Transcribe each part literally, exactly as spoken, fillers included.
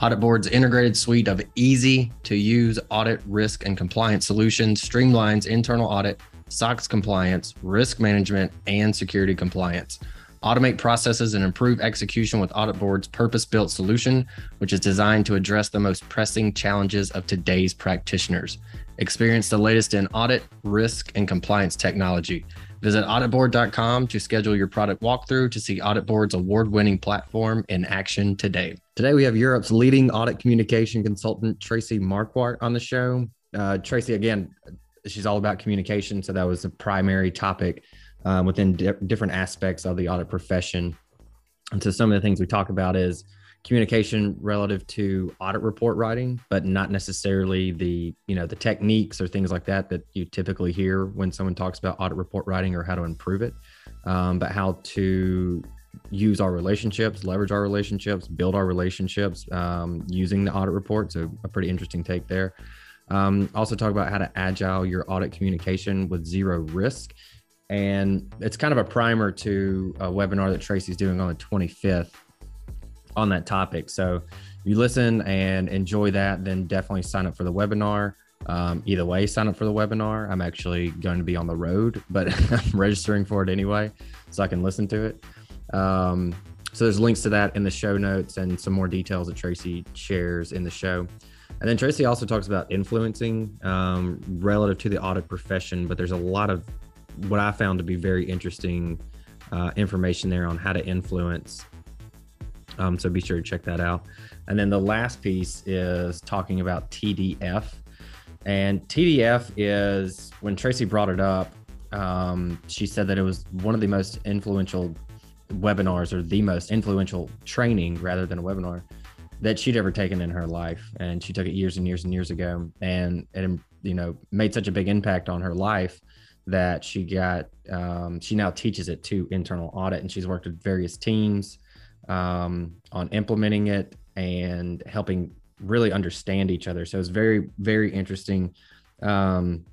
AuditBoard's integrated suite of easy-to-use audit, risk, and compliance solutions streamlines internal audit, S O X compliance, risk management, and security compliance. Automate processes and improve execution with AuditBoard's purpose-built solution, which is designed to address the most pressing challenges of today's practitioners. Experience the latest in audit, risk, and compliance technology. Visit audit board dot com to schedule your product walkthrough to see AuditBoard's award-winning platform in action today. Today, we have Europe's leading audit communication consultant, Tracie Marquardt, on the show. Uh, Tracie, again, she's all about communication, so that was the primary topic um, within di- different aspects of the audit profession. And so some of the things we talk about is communication relative to audit report writing, but not necessarily the, you know, the techniques or things like that that you typically hear when someone talks about audit report writing or how to improve it, um, but how to use our relationships, leverage our relationships, build our relationships um, using the audit report. So a pretty interesting take there. Um, also talk about how to agile your audit communication with zero risk. And it's kind of a primer to a webinar that Tracie's doing on the twenty-fifth. On that topic. So if you listen and enjoy that, then definitely sign up for the webinar. Um, either way, sign up for the webinar. I'm actually going to be on the road, but I'm registering for it anyway, so I can listen to it. Um, so there's links to that in the show notes and some more details that Tracie shares in the show. And then Tracie also talks about influencing um, relative to the audit profession, but there's a lot of what I found to be very interesting uh, information there on how to influence. Um, so be sure to check that out. And then the last piece is talking about T D F. And T D F is, when Tracie brought it up, um, she said that it was one of the most influential webinars, or the most influential training rather than a webinar, that she'd ever taken in her life. And she took it years and years and years ago. And it, you know, made such a big impact on her life that she got, um, she now teaches it to internal audit, and she's worked with various teams um on implementing it and helping really understand each other. So it's very, very interesting. Um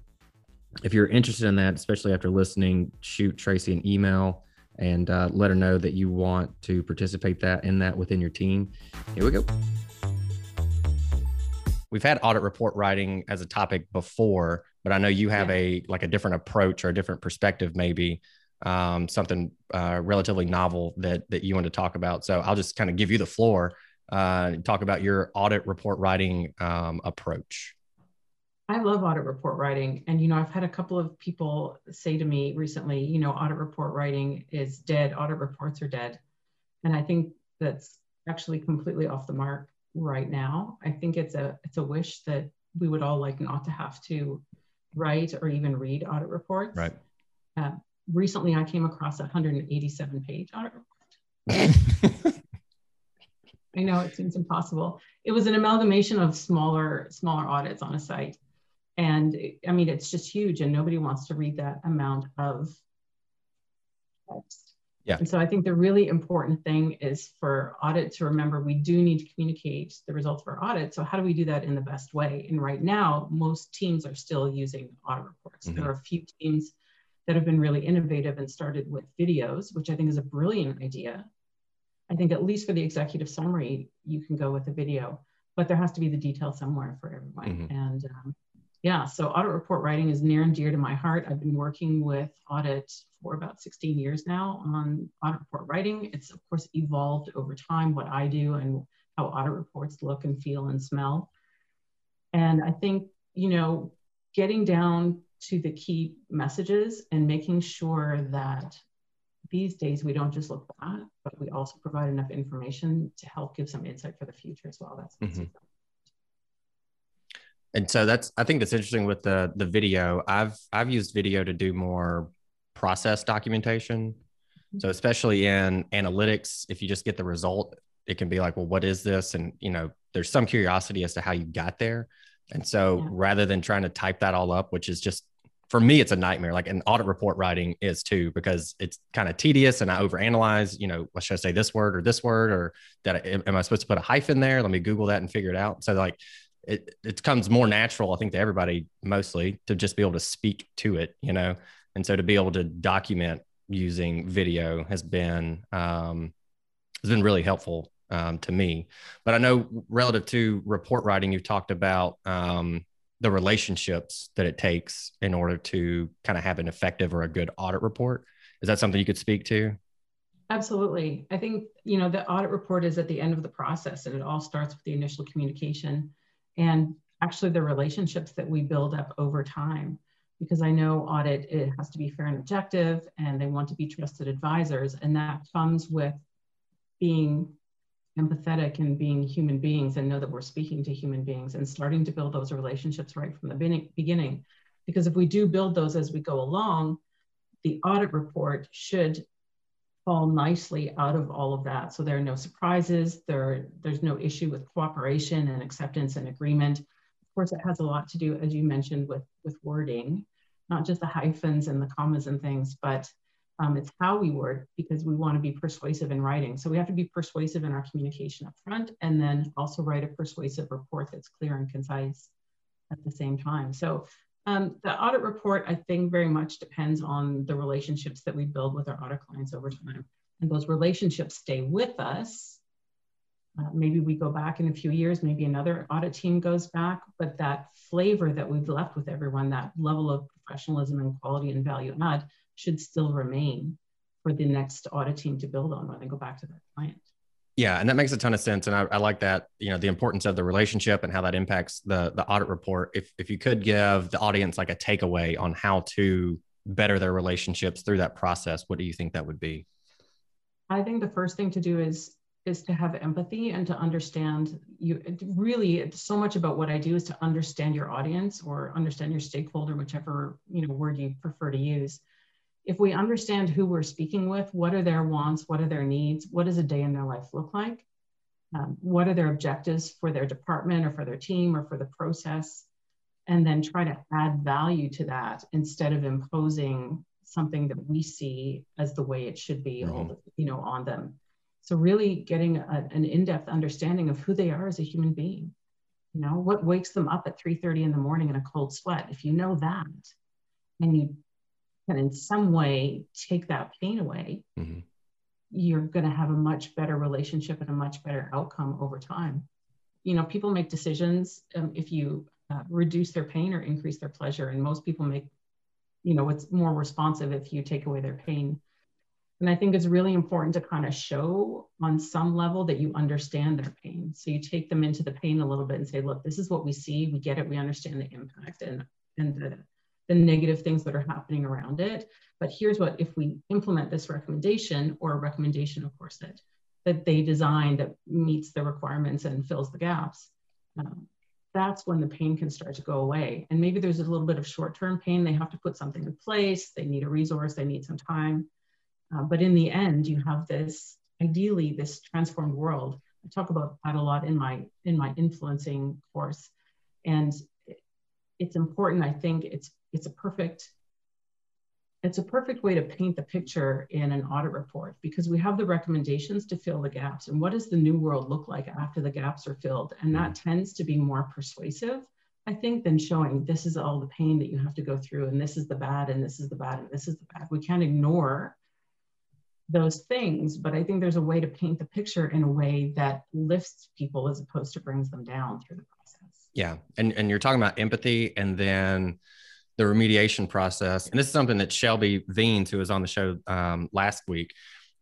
if you're interested in that, especially after listening, shoot Tracie an email and uh, let her know that you want to participate that in that within your team. Here we go. We've had audit report writing as a topic before, but I know you have yeah. a like a different approach or a different perspective, maybe um, something, uh, relatively novel that, that you want to talk about. So I'll just kind of give you the floor, uh, talk about your audit report writing, um, approach. I love audit report writing. And, you know, I've had a couple of people say to me recently, you know, audit report writing is dead. Audit reports are dead. And I think that's actually completely off the mark right now. I think it's a, it's a wish that we would all like not to have to write or even read audit reports. Right. Uh, Recently, I came across a one hundred eighty-seven page audit report. I know it seems impossible. It was an amalgamation of smaller, smaller audits on a site. And I mean, it's just huge, and nobody wants to read that amount of text. Yeah. And so I think the really important thing is for audit to remember we do need to communicate the results of our audit. So how do we do that in the best way? And right now, most teams are still using audit reports. Mm-hmm. There are a few teams that have been really innovative and started with videos, which I think is a brilliant idea. I think at least for the executive summary, you can go with a video, but there has to be the detail somewhere for everyone. Mm-hmm. And um, yeah, so audit report writing is near and dear to my heart. I've been working with audit for about sixteen years now on audit report writing. It's of course evolved over time, what I do and how audit reports look and feel and smell. And I think, you know, getting down to the key messages and making sure that these days we don't just look back, but we also provide enough information to help give some insight for the future as well. That's mm-hmm. And so that's, I think that's interesting with the the video. I've I've used video to do more process documentation. So especially in analytics, if you just get the result, it can be like, well, what is this? And, you know, there's some curiosity as to how you got there. And so yeah. rather than trying to type that all up, which is just, for me, it's a nightmare. Like an audit report writing is too, because it's kind of tedious and I overanalyze, you know, what should I say, this word or this word, or that I, am I supposed to put a hyphen there? Let me Google that and figure it out. So like, it, it comes more natural, I think, to everybody mostly to just be able to speak to it, you know? And so to be able to document using video has been, um, has been really helpful um, to me. But I know relative to report writing, you talked about um, the relationships that it takes in order to kind of have an effective or a good audit report. Is that something you could speak to? Absolutely. I think, you know, the audit report is at the end of the process, and it all starts with the initial communication and actually the relationships that we build up over time. Because I know audit, it has to be fair and objective, and they want to be trusted advisors. And that comes with being empathetic and being human beings, and know that we're speaking to human beings, and starting to build those relationships right from the beginning. Because if we do build those as we go along, the audit report should fall nicely out of all of that. So there are no surprises, there, there's no issue with cooperation and acceptance and agreement. Of course, it has a lot to do, as you mentioned, with, with wording, not just the hyphens and the commas and things, but um, it's how we word, because we want to be persuasive in writing. So we have to be persuasive in our communication up front, and then also write a persuasive report that's clear and concise at the same time. So um, the audit report, I think, very much depends on the relationships that we build with our audit clients over time. And those relationships stay with us. Uh, maybe we go back in a few years, maybe another audit team goes back, but that flavor that we've left with everyone, that level of professionalism and quality and value add, should still remain for the next audit team to build on when they go back to that client. Yeah, and that makes a ton of sense. And I, I like that, you know, the importance of the relationship and how that impacts the, the audit report. If, if you could give the audience like a takeaway on how to better their relationships through that process, what do you think that would be? I think the first thing to do is is to have empathy and to understand you. Really, it's so much about what I do is to understand your audience, or understand your stakeholder, whichever, you know, word you prefer to use. If we understand who we're speaking with, what are their wants, what are their needs, what does a day in their life look like, um, what are their objectives for their department or for their team or for the process, and then try to add value to that instead of imposing something that we see as the way it should be, mm-hmm. you know, on them. So really getting a, an in-depth understanding of who they are as a human being. You know, what wakes them up at three thirty in the morning in a cold sweat? If you know that, and you can in some way take that pain away, mm-hmm. you're going to have a much better relationship and a much better outcome over time. You know, people make decisions um, if you uh, reduce their pain or increase their pleasure. And most people make, you know, what's more responsive if you take away their pain. And I think it's really important to kind of show on some level that you understand their pain. So you take them into the pain a little bit and say, look, this is what we see. We get it. We understand the impact and, and the, the negative things that are happening around it. But here's what, if we implement this recommendation, or a recommendation, of course, that, that they design that meets the requirements and fills the gaps, um, that's when the pain can start to go away. And maybe there's a little bit of short-term pain. They have to put something in place. They need a resource. They need some time. Uh, but in the end, you have this, ideally, this transformed world. I talk about that a lot in my in my influencing course. And it's important, I think, it's it's a perfect, it's a perfect way to paint the picture in an audit report, because we have the recommendations to fill the gaps. And what does the new world look like after the gaps are filled? And that mm-hmm. tends to be more persuasive, I think, than showing this is all the pain that you have to go through, and this is the bad, and this is the bad, and this is the bad. We can't ignore those things, but I think there's a way to paint the picture in a way that lifts people as opposed to brings them down through the process. Yeah, and and you're talking about empathy, and then the remediation process. And this is something that Shelby Veens, who was on the show um, last week,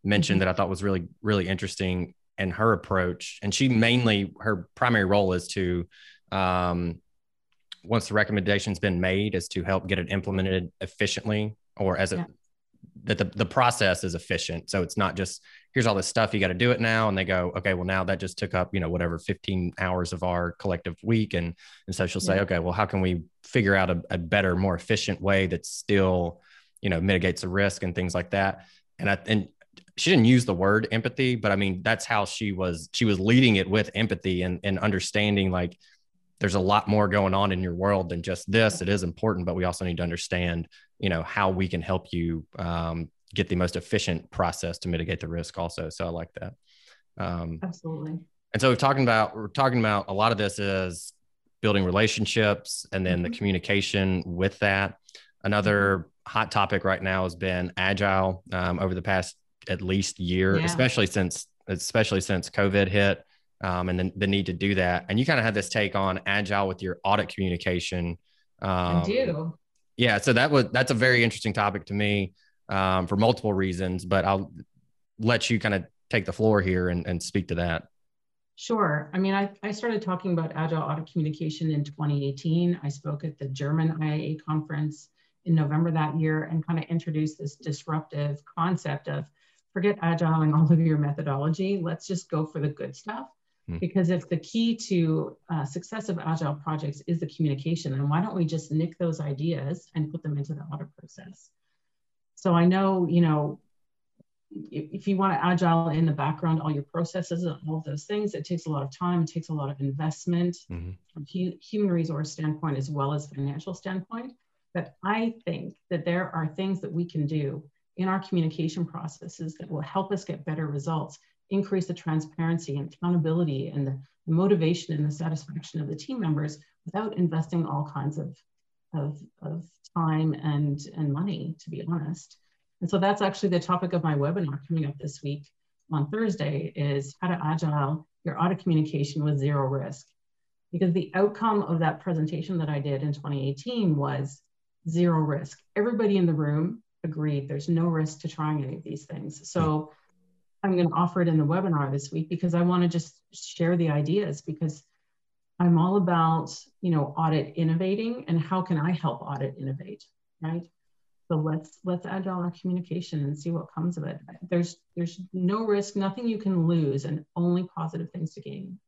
mentioned mm-hmm. that I thought was really, really interesting in her approach. And she mainly, her primary role is to, um, once the recommendation's been made, is to help get it implemented efficiently, or as yeah. a that the, the process is efficient. So it's not just, here's all this stuff, you got to do it now. And they go, okay, well now that just took up, you know, whatever fifteen hours of our collective week. And, and so she'll say, yeah. okay, well, how can we figure out a, a better, more efficient way that still, you know, mitigates the risk and things like that. And I, and she didn't use the word empathy, but I mean, that's how she was, she was leading it with empathy and, and understanding like, there's a lot more going on in your world than just this. It is important, but we also need to understand, you know, how we can help you um, get the most efficient process to mitigate the risk also. So I like that. Um, Absolutely. And so we're talking about, we're talking about a lot of this is building relationships and then the communication with that. Another hot topic right now has been agile um, over the past at least year, yeah. especially since, especially since COVID hit. Um, and then the need to do that. And you kind of had this take on agile with your audit communication. Um, I do. Yeah. So that was, that's a very interesting topic to me um, for multiple reasons, but I'll let you kind of take the floor here and, and speak to that. Sure. I mean, I, I started talking about agile audit communication in twenty eighteen. I spoke at the German I A A conference in November that year and kind of introduced this disruptive concept of forget agile and all of your methodology. Let's just go for the good stuff. Because if the key to uh, success of agile projects is the communication, then why don't we just nick those ideas and put them into the audit process? So I know, you know, if, if you want to agile in the background, all your processes and all of those things, it takes a lot of time, it takes a lot of investment mm-hmm. from hu- human resource standpoint as well as financial standpoint. But I think that there are things that we can do in our communication processes that will help us get better results, increase the transparency and accountability and the motivation and the satisfaction of the team members without investing all kinds of, of, of time and, and money, to be honest. And so that's actually the topic of my webinar coming up this week on Thursday is how to agile your audit communication with zero risk. Because the outcome of that presentation that I did in twenty eighteen was zero risk. Everybody in the room agreed there's no risk to trying any of these things. So I'm going to offer it in the webinar this week because I want to just share the ideas because I'm all about, you know, audit innovating and how can I help audit innovate, right? So let's let's agile our communication and see what comes of it. There's there's no risk, nothing you can lose, and only positive things to gain.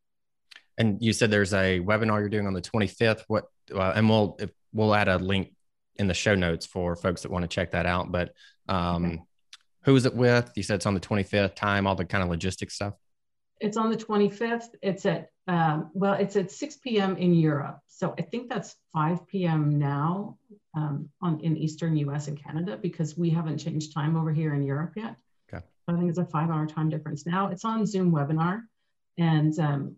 And you said there's a webinar you're doing on the twenty-fifth. What uh, and we'll if, we'll add a link in the show notes for folks that want to check that out. But um, okay. Who is it with? You said it's on the twenty-fifth time, all the kind of logistics stuff. It's on the twenty-fifth. It's at, um, well, it's at six p.m. in Europe. So I think that's five p.m. now um, on in Eastern U S and Canada because we haven't changed time over here in Europe yet. Okay. I think it's a five hour time difference now. It's on Zoom webinar and um,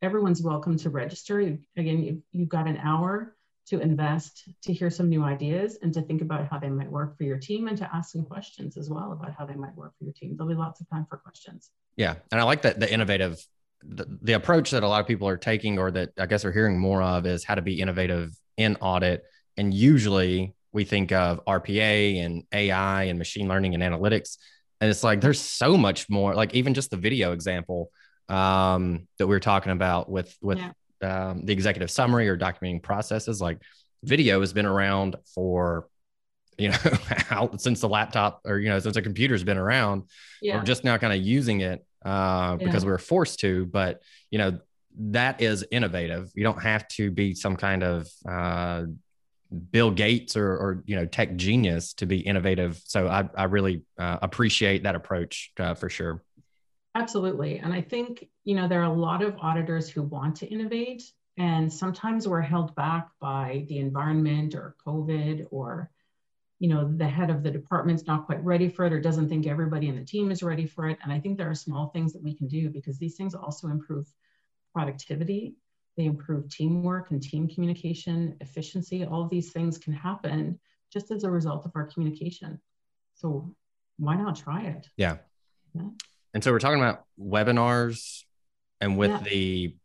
everyone's welcome to register. Again, you've, you've got an hour to invest, to hear some new ideas and to think about how they might work for your team and to ask some questions as well about how they might work for your team. There'll be lots of time for questions. Yeah. And I like that the innovative, the, the approach that a lot of people are taking or that I guess we're hearing more of is how to be innovative in audit. And usually we think of R P A and A I and machine learning and analytics. And it's like, there's so much more, like even just the video example um, that we were talking about with, with, yeah. Um, the executive summary or documenting processes, like video has been around for, you know, out since the laptop or, you know, since the computer's been around, yeah. we're just now kind of using it uh, yeah. because we were forced to, but, you know, that is innovative. You don't have to be some kind of uh, Bill Gates or, or, you know, tech genius to be innovative. So I, I really uh, appreciate that approach uh, for sure. Absolutely. And I think, you know, there are a lot of auditors who want to innovate and sometimes we're held back by the environment or COVID or, you know, the head of the department's not quite ready for it or doesn't think everybody in the team is ready for it. And I think there are small things that we can do because these things also improve productivity. They improve teamwork and team communication, efficiency. All of these things can happen just as a result of our communication. So why not try it? Yeah. Yeah. And so we're talking about webinars and with yeah. the,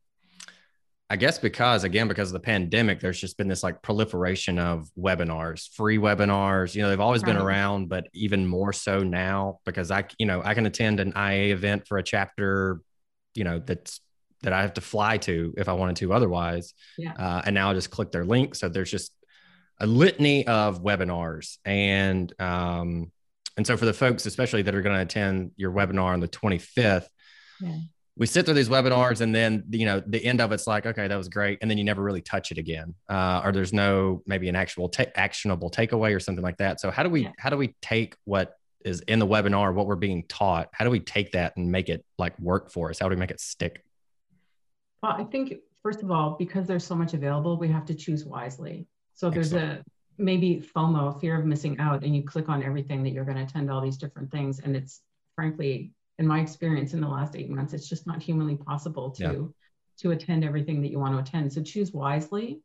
I guess, because again, because of the pandemic, there's just been this like proliferation of webinars, free webinars, you know, they've always right. been around, but even more so now because I, you know, I can attend an I A event for a chapter, you know, that's, that I have to fly to if I wanted to otherwise. Yeah. Uh, and now I just click their link. So there's just a litany of webinars and, um, And so for the folks, especially that are going to attend your webinar on the twenty-fifth, yeah. we sit through these webinars and then, you know, the end of it's like, okay, that was great. And then you never really touch it again. Uh, or there's no, maybe an actual ta- actionable takeaway or something like that. So how do we, yeah. how do we take what is in the webinar, what we're being taught? How do we take that and make it like work for us? How do we make it stick? Well, I think first of all, because there's so much available, we have to choose wisely. So there's Excellent. a maybe FOMO, fear of missing out, and you click on everything that you're going to attend all these different things. And it's frankly, in my experience in the last eight months, it's just not humanly possible to, yeah. to attend everything that you want to attend. So choose wisely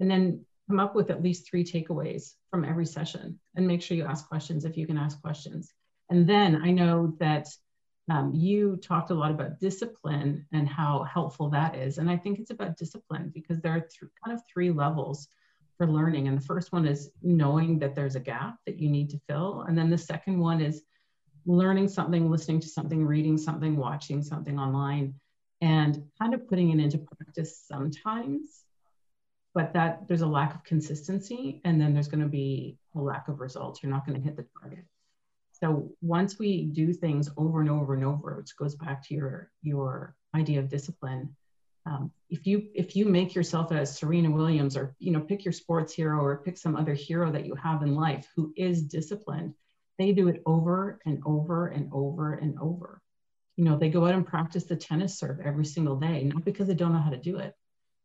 and then come up with at least three takeaways from every session and make sure you ask questions if you can ask questions. And then I know that um, you talked a lot about discipline and how helpful that is. And I think it's about discipline because there are th- kind of three levels for learning. And the first one is knowing that there's a gap that you need to fill. And then the second one is learning something, listening to something, reading something, watching something online, and kind of putting it into practice sometimes, but that there's a lack of consistency, and then there's going to be a lack of results. You're not going to hit the target. So once we do things over and over and over, which goes back to your, your idea of discipline, um, if you if you make yourself a Serena Williams, or you know, pick your sports hero or pick some other hero that you have in life who is disciplined, they do it over and over and over and over. You know, they go out and practice the tennis serve every single day, not because they don't know how to do it,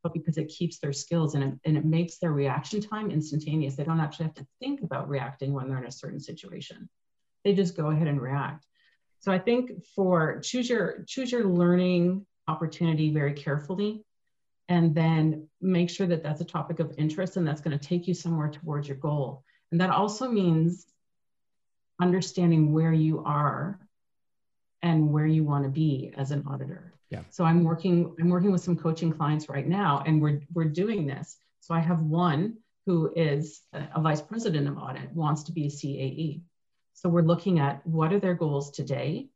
but because it keeps their skills and it, and it makes their reaction time instantaneous. They don't actually have to think about reacting when they're in a certain situation. They just go ahead and react. So I think for choose your, choose your learning opportunity very carefully, and then make sure that that's a topic of interest and that's going to take you somewhere towards your goal. And that also means understanding where you are and where you want to be as an auditor. Yeah. So I'm working, I'm working with some coaching clients right now, and we're, we're doing this. So I have one who is a vice president of audit, wants to be a C A E. So we're looking at what are their goals today?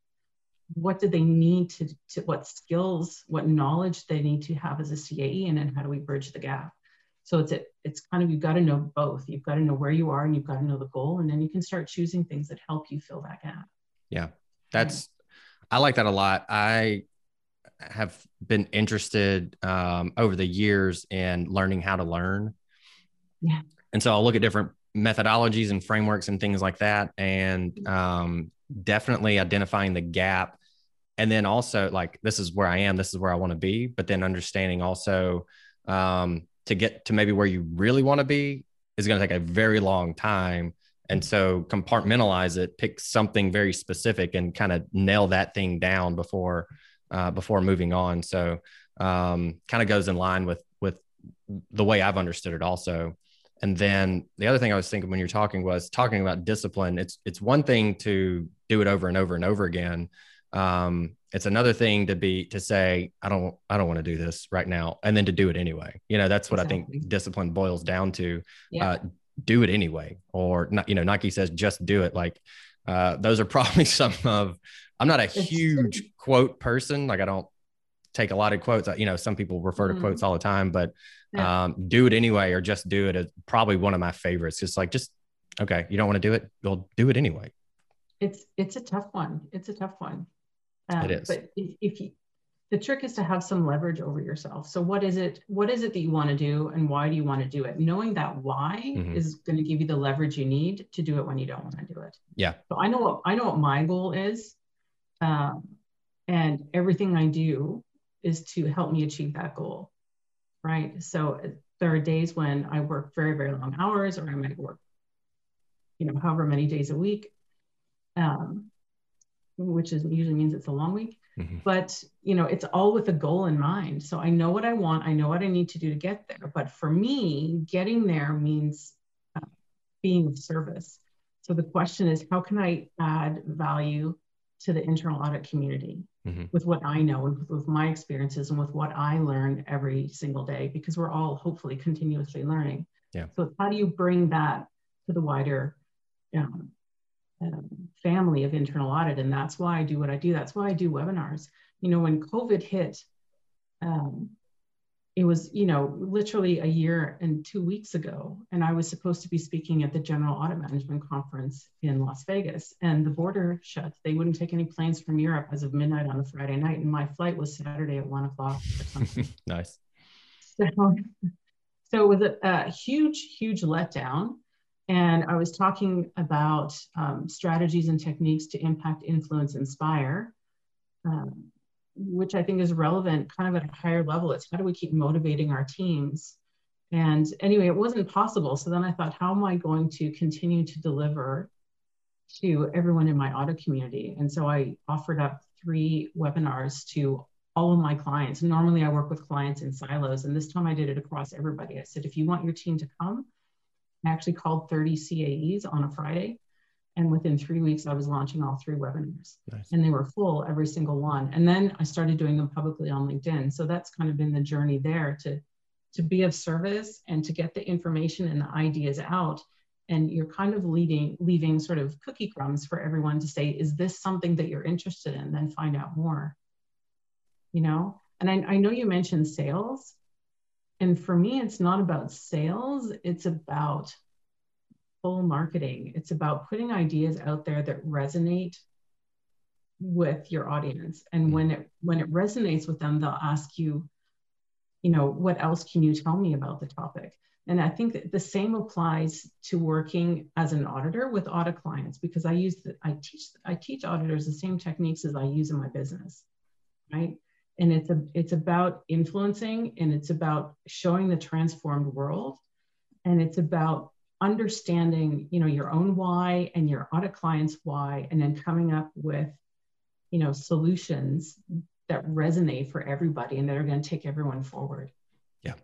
What do they need to, to what skills, what knowledge they need to have as a C A E, and then how do we bridge the gap? So it's, a, it's kind of, you've got to know both. You've got to know where you are and you've got to know the goal. And then you can start choosing things that help you fill that gap. Yeah, that's, I like that a lot. I have been interested um, over the years in learning how to learn. Yeah. And so I'll look at different methodologies and frameworks and things like that. And um, definitely identifying the gap. And then also like, this is where I am, this is where I want to be, but then understanding also, um, to get to maybe where you really want to be is going to take a very long time. And so compartmentalize it, pick something very specific and kind of nail that thing down before, uh, before moving on. So um, kind of goes in line with, with the way I've understood it also. And then the other thing I was thinking when you're talking was talking about discipline. It's, it's one thing to do it over and over and over again. Um, it's another thing to be, to say, I don't, I don't want to do this right now. And then to do it anyway. You know, that's what exactly. I think discipline boils down to, yeah. uh, do it anyway, or not, you know, Nike says, just do it. Like, uh, those are probably some of, I'm not a huge quote person. Like I don't take a lot of quotes. You know, some people refer to mm-hmm. quotes all the time, but, yeah. um, do it anyway, or just do it is probably one of my favorites. Just like, just, okay, you don't want to do it. You'll do it anyway. It's, it's a tough one. It's a tough one. Um, it is. But if, if you, the trick is to have some leverage over yourself. So what is it, what is it that you want to do, and why do you want to do it? Knowing that why mm-hmm. is going to give you the leverage you need to do it when you don't want to do it. Yeah. So I know what, I know what my goal is. Um, and everything I do is to help me achieve that goal. Right. So there are days when I work very, very long hours, or I might work, you know, however many days a week. Um, which is usually means it's a long week, mm-hmm. but you know, it's all with a goal in mind. So I know what I want, I know what I need to do to get there. But for me, getting there means uh, being of service. So the question is, how can I add value to the internal audit community mm-hmm. with what I know and with my experiences and with what I learn every single day, because we're all hopefully continuously learning. Yeah. So how do you bring that to the wider, um, family of internal audit? And that's why I do what I do. That's why I do webinars. You know, when COVID hit, um, it was, you know, literally a year and two weeks ago, and I was supposed to be speaking at the General Audit Management Conference in Las Vegas, and the border shut. They wouldn't take any planes from Europe as of midnight on a Friday night, and my flight was Saturday at one o'clock or something. Nice. So, so it was a, a huge, huge letdown, and I was talking about um, strategies and techniques to impact, influence, inspire, um, which I think is relevant kind of at a higher level. It's how do we keep motivating our teams? And anyway, it wasn't possible. So then I thought, how am I going to continue to deliver to everyone in my audit community? And so I offered up three webinars to all of my clients. Normally I work with clients in silos, and this time I did it across everybody. I said, if you want your team to come, I actually called thirty C A Es on a Friday. And within three weeks, I was launching all three webinars. Nice. And they were full, every single one. And then I started doing them publicly on LinkedIn. So that's kind of been the journey there, to, to be of service and to get the information and the ideas out. And you're kind of leading, leaving sort of cookie crumbs for everyone to say, is this something that you're interested in? Then find out more, you know? And I, I know you mentioned sales. And for me, it's not about sales. It's about full marketing. It's about putting ideas out there that resonate with your audience. And when it when it resonates with them, they'll ask you, you know, what else can you tell me about the topic? And I think that the same applies to working as an auditor with audit clients, because I use the, I teach I teach auditors the same techniques as I use in my business, right? And it's a it's about influencing, and it's about showing the transformed world, and it's about understanding, you know, your own why and your audit clients' why, and then coming up with, you know, solutions that resonate for everybody and that are going to take everyone forward. Yeah.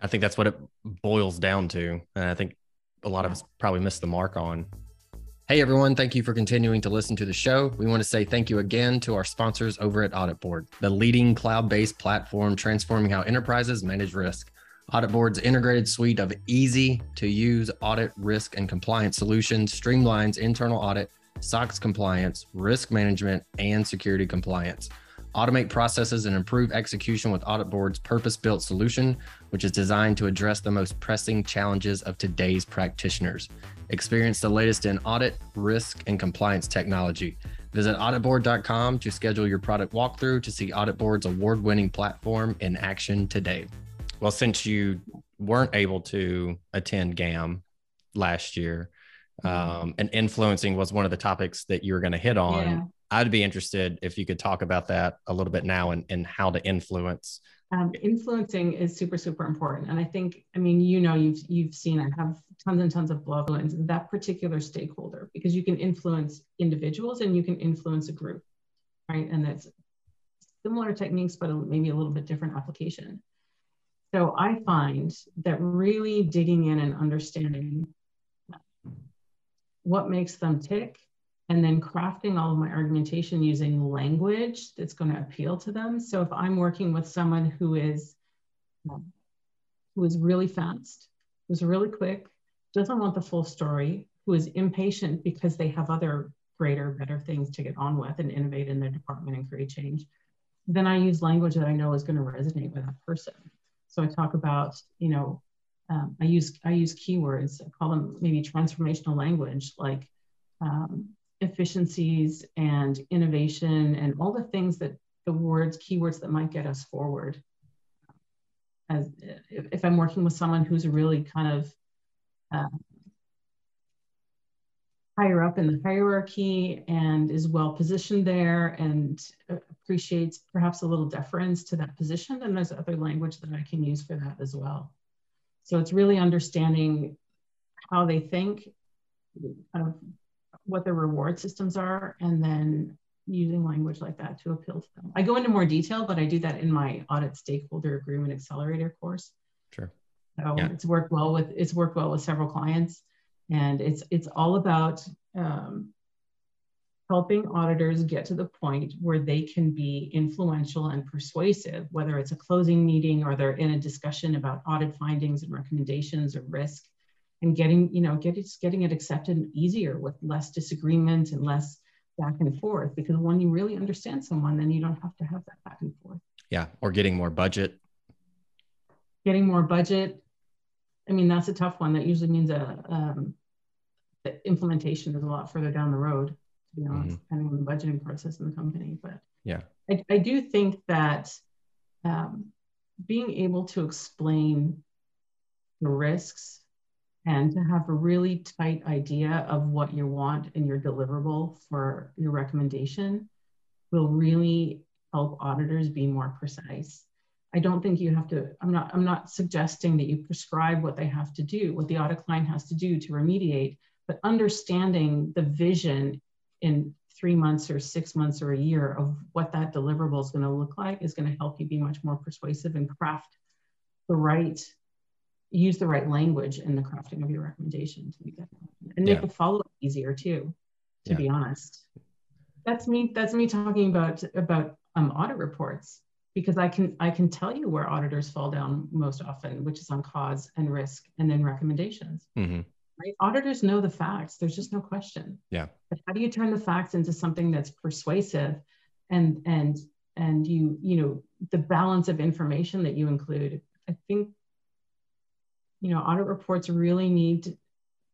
I think that's what it boils down to. And I think a lot of us probably missed the mark on. Hey, everyone. Thank you for continuing to listen to the show. We want to say thank you again to our sponsors over at AuditBoard, the leading cloud-based platform transforming how enterprises manage risk. AuditBoard's integrated suite of easy-to-use audit, risk, and compliance solutions streamlines internal audit, S O X compliance, risk management, and security compliance. Automate processes and improve execution with AuditBoard's purpose-built solution, which is designed to address the most pressing challenges of today's practitioners. Experience the latest in audit, risk, and compliance technology. Visit audit board dot com to schedule your product walkthrough to see AuditBoard's award-winning platform in action today. Well, since you weren't able to attend GAM last year, um, and influencing was one of the topics that you were going to hit on, yeah. I'd be interested if you could talk about that a little bit now, and, and how to influence. Um, influencing is super, super important. And I think, I mean, you know, you've, you've seen, I have tons and tons of blogs on that particular stakeholder, because you can influence individuals and you can influence a group, right? And that's similar techniques, but maybe a little bit different application. So I find that really digging in and understanding what makes them tick, and then crafting all of my argumentation using language that's going to appeal to them. So if I'm working with someone who is, who is really fast, who's really quick, doesn't want the full story, who is impatient because they have other greater, better things to get on with and innovate in their department and create change, then I use language that I know is going to resonate with that person. So I talk about, you know, um, I use I use keywords. I call them maybe transformational language, like um, efficiencies and innovation and all the things that the words, keywords that might get us forward. As if, if I'm working with someone who's really kind of uh, higher up in the hierarchy and is well positioned there and appreciates perhaps a little deference to that position, then there's other language that I can use for that as well. So it's really understanding how they think, kind of what their reward systems are, and then using language like that to appeal to them. I go into more detail, but I do that in my Audit Stakeholder Agreement Accelerator course. Sure. So yeah. it's worked well with it's worked well with several clients, and it's it's all about um, helping auditors get to the point where they can be influential and persuasive, whether it's a closing meeting or they're in a discussion about audit findings and recommendations or risk, and getting, you know, get, getting it accepted easier with less disagreement and less back and forth. Because when you really understand someone, then you don't have to have that back and forth. Yeah, or getting more budget. getting more budget. I mean, that's a tough one. That usually means a um, the implementation is a lot further down the road, to be honest, mm-hmm. depending on the budgeting process in the company. But yeah, I, I do think that um, being able to explain the risks and to have a really tight idea of what you want and your deliverable for your recommendation will really help auditors be more precise. I don't think you have to, I'm not, I'm not suggesting that you prescribe what they have to do, what the audit client has to do to remediate, but understanding the vision in three months or six months or a year of what that deliverable is going to look like is going to help you be much more persuasive and craft the right, use the right language in the crafting of your recommendation to make that happen. And make yeah. the follow-up easier too, to yeah. be honest. That's me, that's me talking about, about um, audit reports, because I can, I can tell you where auditors fall down most often, which is on cause and risk and then recommendations. Mm-hmm. Right? Auditors know the facts. There's just no question. Yeah. But how do you turn the facts into something that's persuasive, and and and you you know the balance of information that you include? I think you know audit reports really need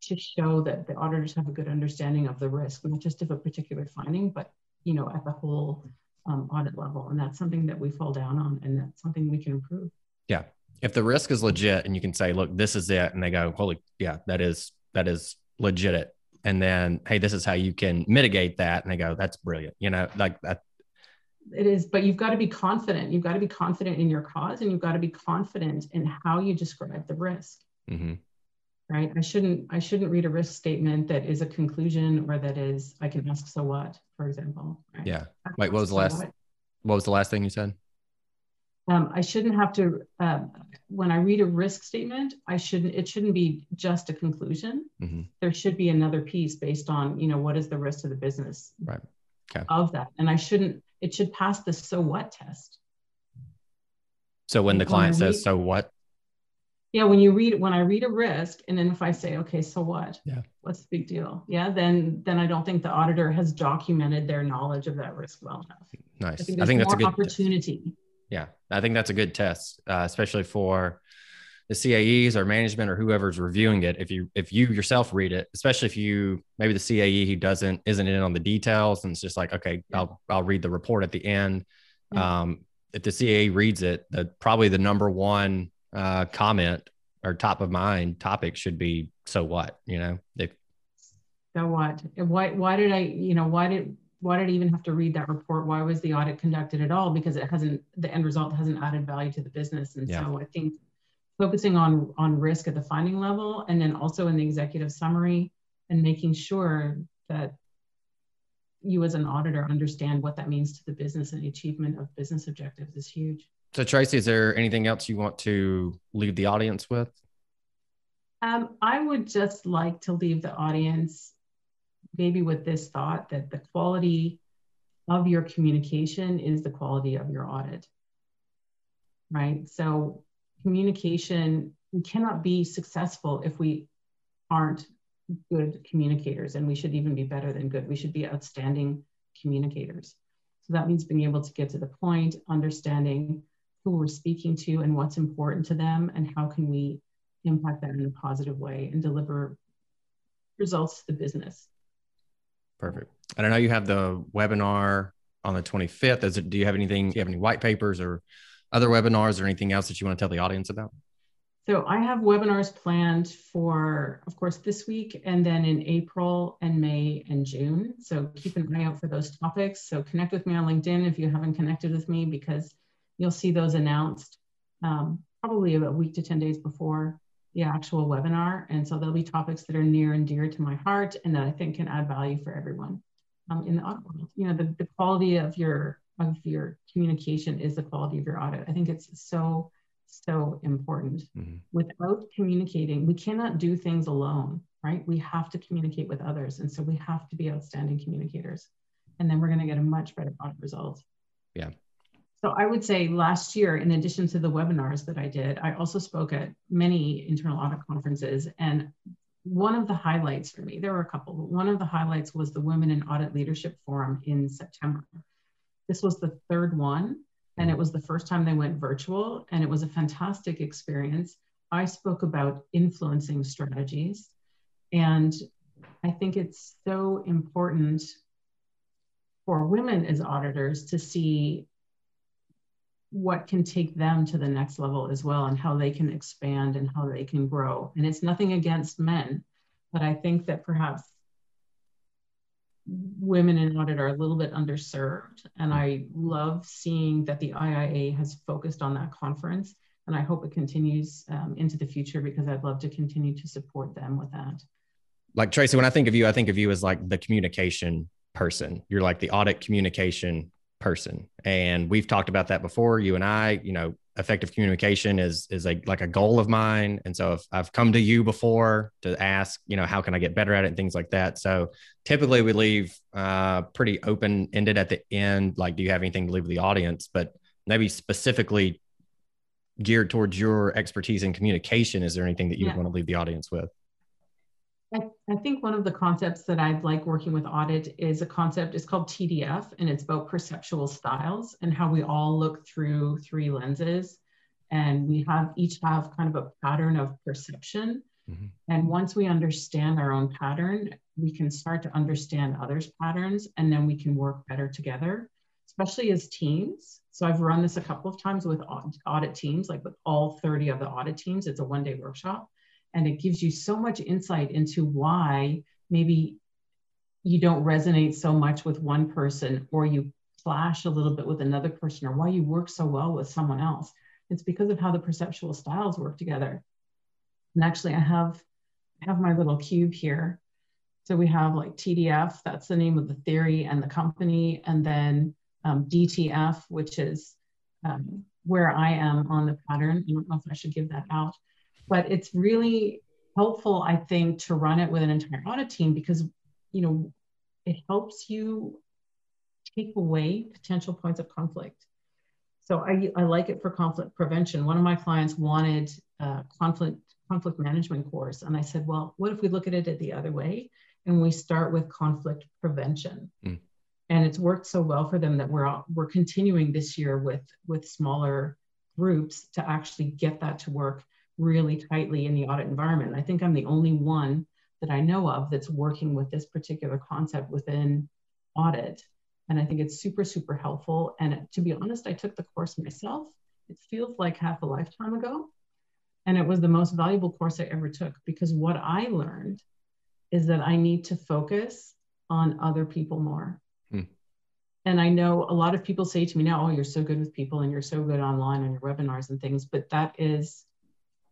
to show that the auditors have a good understanding of the risk, not just of a particular finding, but you know at the whole um, audit level. And that's something that we fall down on, and that's something we can improve. Yeah. If the risk is legit and you can say, look, this is it. And they go, holy, yeah, that is, that is legit. It. And then, hey, this is how you can mitigate that. And they go, that's brilliant. You know, like that. It is, but you've got to be confident. You've got to be confident in your cause, and you've got to be confident in how you describe the risk, mm-hmm. right? I shouldn't, I shouldn't read a risk statement that is a conclusion, or that is, I can ask, so what, for example. Right? Yeah. Wait, what was the last, what was the last thing you said? Um, I shouldn't have to, uh, when I read a risk statement, I shouldn't, it shouldn't be just a conclusion. Mm-hmm. There should be another piece based on, you know, what is the risk of the business right. okay. of that. And I shouldn't, it should pass the so what test. So when the client when read, says, so what? Yeah. When you read, when I read a risk, and then if I say, okay, so what, yeah. what's the big deal? Yeah. Then, then I don't think the auditor has documented their knowledge of that risk well enough. Nice. I think, I think that's a good opportunity. Yeah, I think that's a good test, uh, especially for the C A Es or management or whoever's reviewing it. If you if you yourself read it, especially if you maybe the C A E who doesn't isn't in on the details, and it's just like, okay, yeah. I'll I'll read the report at the end. Yeah. Um, if the C A E reads it, the, probably the number one uh, comment or top of mind topic should be so what, you know? If, so what? Why why did I you know why did Why did I even have to read that report? Why was the audit conducted at all? Because it hasn't, the end result hasn't added value to the business. And yeah. so I think focusing on, on risk at the finding level, and then also in the executive summary, and making sure that you as an auditor understand what that means to the business and the achievement of business objectives is huge. So Tracie, is there anything else you want to leave the audience with? Um, I would just like to leave the audience maybe with this thought, that the quality of your communication is the quality of your audit, right? So communication, we cannot be successful if we aren't good communicators, and we should even be better than good. We should be outstanding communicators. So that means being able to get to the point, understanding who we're speaking to and what's important to them, and how can we impact that in a positive way and deliver results to the business. Perfect. And I know you have the webinar on the twenty-fifth. Is it, do you have anything, do you have any white papers or other webinars or anything else that you want to tell the audience about? So I have webinars planned for, of course, this week, and then in April and May and June. So keep an eye out for those topics. So connect with me on LinkedIn if you haven't connected with me, because you'll see those announced um, probably about a week to ten days before the actual webinar. And so there'll be topics that are near and dear to my heart, and that I think can add value for everyone um, in the audit world. You know, the, the quality of your, of your communication is the quality of your audit. I think it's so, so important. Mm-hmm. Without communicating, we cannot do things alone, right? We have to communicate with others. And so we have to be outstanding communicators, and then we're going to get a much better audit result. Yeah. So I would say last year, in addition to the webinars that I did, I also spoke at many internal audit conferences. And one of the highlights for me, there were a couple, but one of the highlights was the Women in Audit Leadership Forum in September. This was the third one. and it was the first time they went virtual, and it was a fantastic experience. I spoke about influencing strategies, and I think it's so important for women as auditors to see what can take them to the next level as well, and how they can expand and how they can grow. And it's nothing against men, but I think that perhaps women in audit are a little bit underserved. And I love seeing that the I I A has focused on that conference, and I hope it continues um, into the future, because I'd love to continue to support them with that. Like, Tracie, when I think of you, I think of you as like the communication person. You're like the audit communication person. And we've talked about that before, you and I, you know, effective communication is, is a, like a goal of mine. And so if I've come to you before to ask, you know, how can I get better at it and things like that. So typically we leave uh, pretty open-ended at the end. Like, do you have anything to leave with the audience? But maybe specifically geared towards your expertise in communication, is there anything that you yeah. want to leave the audience with? I, I think one of the concepts that I'd like working with audit is a concept, it's called T D F, and it's about perceptual styles and how we all look through three lenses, and we have each have kind of a pattern of perception. Mm-hmm. And once we understand our own pattern, we can start to understand others' patterns, and then we can work better together, especially as teams. So I've run this a couple of times with audit teams, like with all thirty of the audit teams. It's a one-day workshop. And it gives you so much insight into why maybe you don't resonate so much with one person, or you clash a little bit with another person, or why you work so well with someone else. It's because of how the perceptual styles work together. And actually, I have, I have my little cube here. So we have like T D F, that's the name of the theory and the company, and then um, D T F, which is um, where I am on the pattern. I don't know if I should give that out. But it's really helpful, I think, to run it with an entire audit team, because, you know, it helps you take away potential points of conflict. So I, I like it for conflict prevention. One of my clients wanted a conflict, conflict management course. And I said, well, what if we look at it the other way and we start with conflict prevention? Mm. And it's worked so well for them that we're, we're continuing this year with, with smaller groups to actually get that to work really tightly in the audit environment. I think I'm the only one that I know of that's working with this particular concept within audit. And I think it's super, super helpful. And to be honest, I took the course myself. It feels like half a lifetime ago. And it was the most valuable course I ever took, because what I learned is that I need to focus on other people more. Hmm. And I know a lot of people say to me now, oh, you're so good with people and you're so good online on your webinars and things, but that is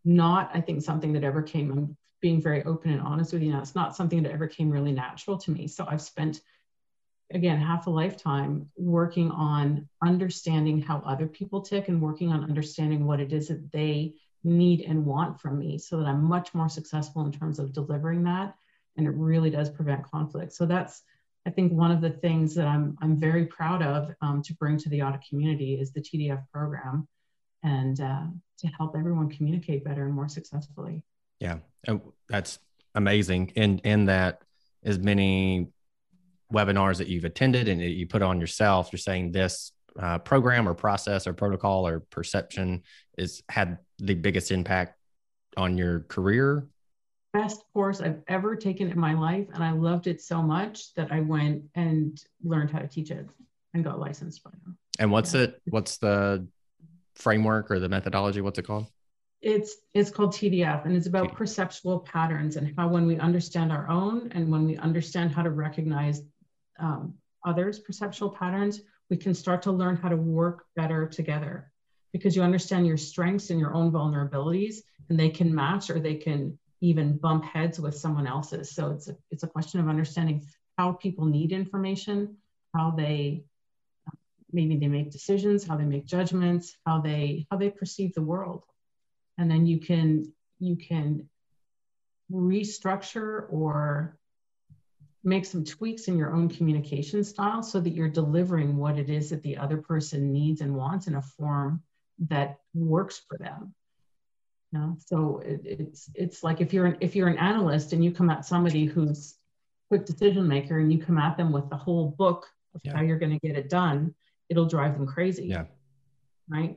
not, I think, something that ever came, I'm being very open and honest with you now, it's not something that ever came really natural to me. So I've spent, again, half a lifetime working on understanding how other people tick and working on understanding what it is that they need and want from me, so that I'm much more successful in terms of delivering that. And it really does prevent conflict. So that's, I think, one of the things that I'm, I'm very proud of um, to bring to the audit community is the T D F program, and uh, to help everyone communicate better and more successfully. Yeah, oh, that's amazing. And in that, as many webinars that you've attended and that you put on yourself, you're saying this uh, program or process or protocol or perception is had the biggest impact on your career? Best course I've ever taken in my life. And I loved it so much that I went and learned how to teach it and got licensed by them. And what's yeah. it, what's the framework or the methodology, what's it called? It's it's called T D F, and it's about T D F. Perceptual patterns, and how when we understand our own and when we understand how to recognize um, others' perceptual patterns, we can start to learn how to work better together, because you understand your strengths and your own vulnerabilities, and they can match or they can even bump heads with someone else's. So it's a, it's a question of understanding how people need information, how they maybe they make decisions, how they make judgments, how they how they perceive the world. And then you can you can restructure or make some tweaks in your own communication style so that you're delivering what it is that the other person needs and wants in a form that works for them. You know? So it, it's it's like if you're an, if you're an analyst and you come at somebody who's a quick decision maker and you come at them with the whole book of yeah. how you're going to get it done, it'll drive them crazy. Yeah. right?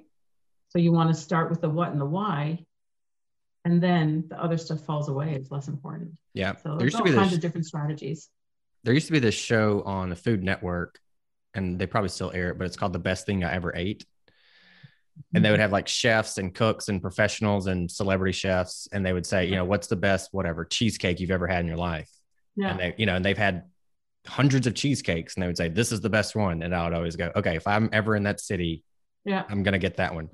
So you want to start with the what and the why, and then the other stuff falls away. It's less important. Yeah. So there's all kinds of different strategies. There used to be this show on the Food Network, and they probably still air it, but it's called The Best Thing I Ever Ate. And they would have like chefs and cooks and professionals and celebrity chefs. And they would say, you know, what's the best, whatever cheesecake you've ever had in your life. Yeah. And they, you know, and they've had hundreds of cheesecakes, and they would say, this is the best one. And I would always go, okay, if I'm ever in that city, yeah, I'm going to get that one.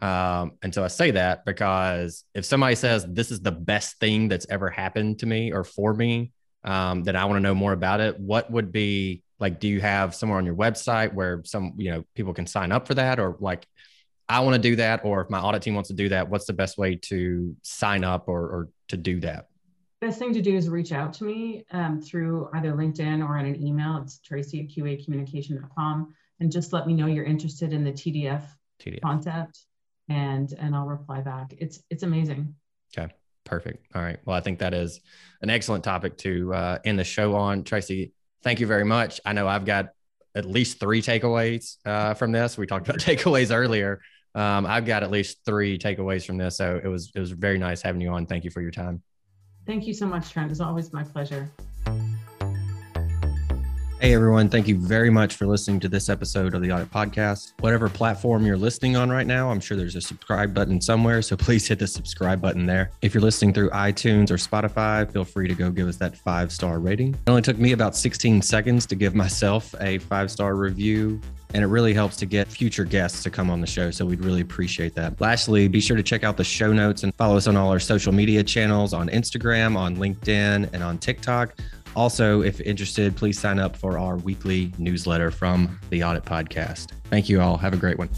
Um, and so I say that because if somebody says, this is the best thing that's ever happened to me or for me, um, then I want to know more about it. What would be like, do you have somewhere on your website where some, you know, people can sign up for that, or like, I want to do that, or if my audit team wants to do that, what's the best way to sign up or, or to do that? Best thing to do is reach out to me um, through either LinkedIn or in an email. It's tracie at q a communication dot com, and just let me know you're interested in the T D F, T D F concept, and and I'll reply back. It's it's amazing. Okay, perfect. All right. Well, I think that is an excellent topic to uh, end the show on. Tracie, thank you very much. I know I've got at least three takeaways uh, from this. We talked about takeaways earlier. Um, I've got at least three takeaways from this. So it was, it was very nice having you on. Thank you for your time. Thank you so much, Trent. It's always my pleasure. Hey, everyone. Thank you very much for listening to this episode of the Audit Podcast. Whatever platform you're listening on right now, I'm sure there's a subscribe button somewhere, so please hit the subscribe button there. If you're listening through iTunes or Spotify, feel free to go give us that five-star rating. It only took me about sixteen seconds to give myself a five-star review, and it really helps to get future guests to come on the show, so we'd really appreciate that. Lastly, be sure to check out the show notes and follow us on all our social media channels, on Instagram, on LinkedIn, and on TikTok. Also, if interested, please sign up for our weekly newsletter from the Audit Podcast. Thank you all. Have a great one.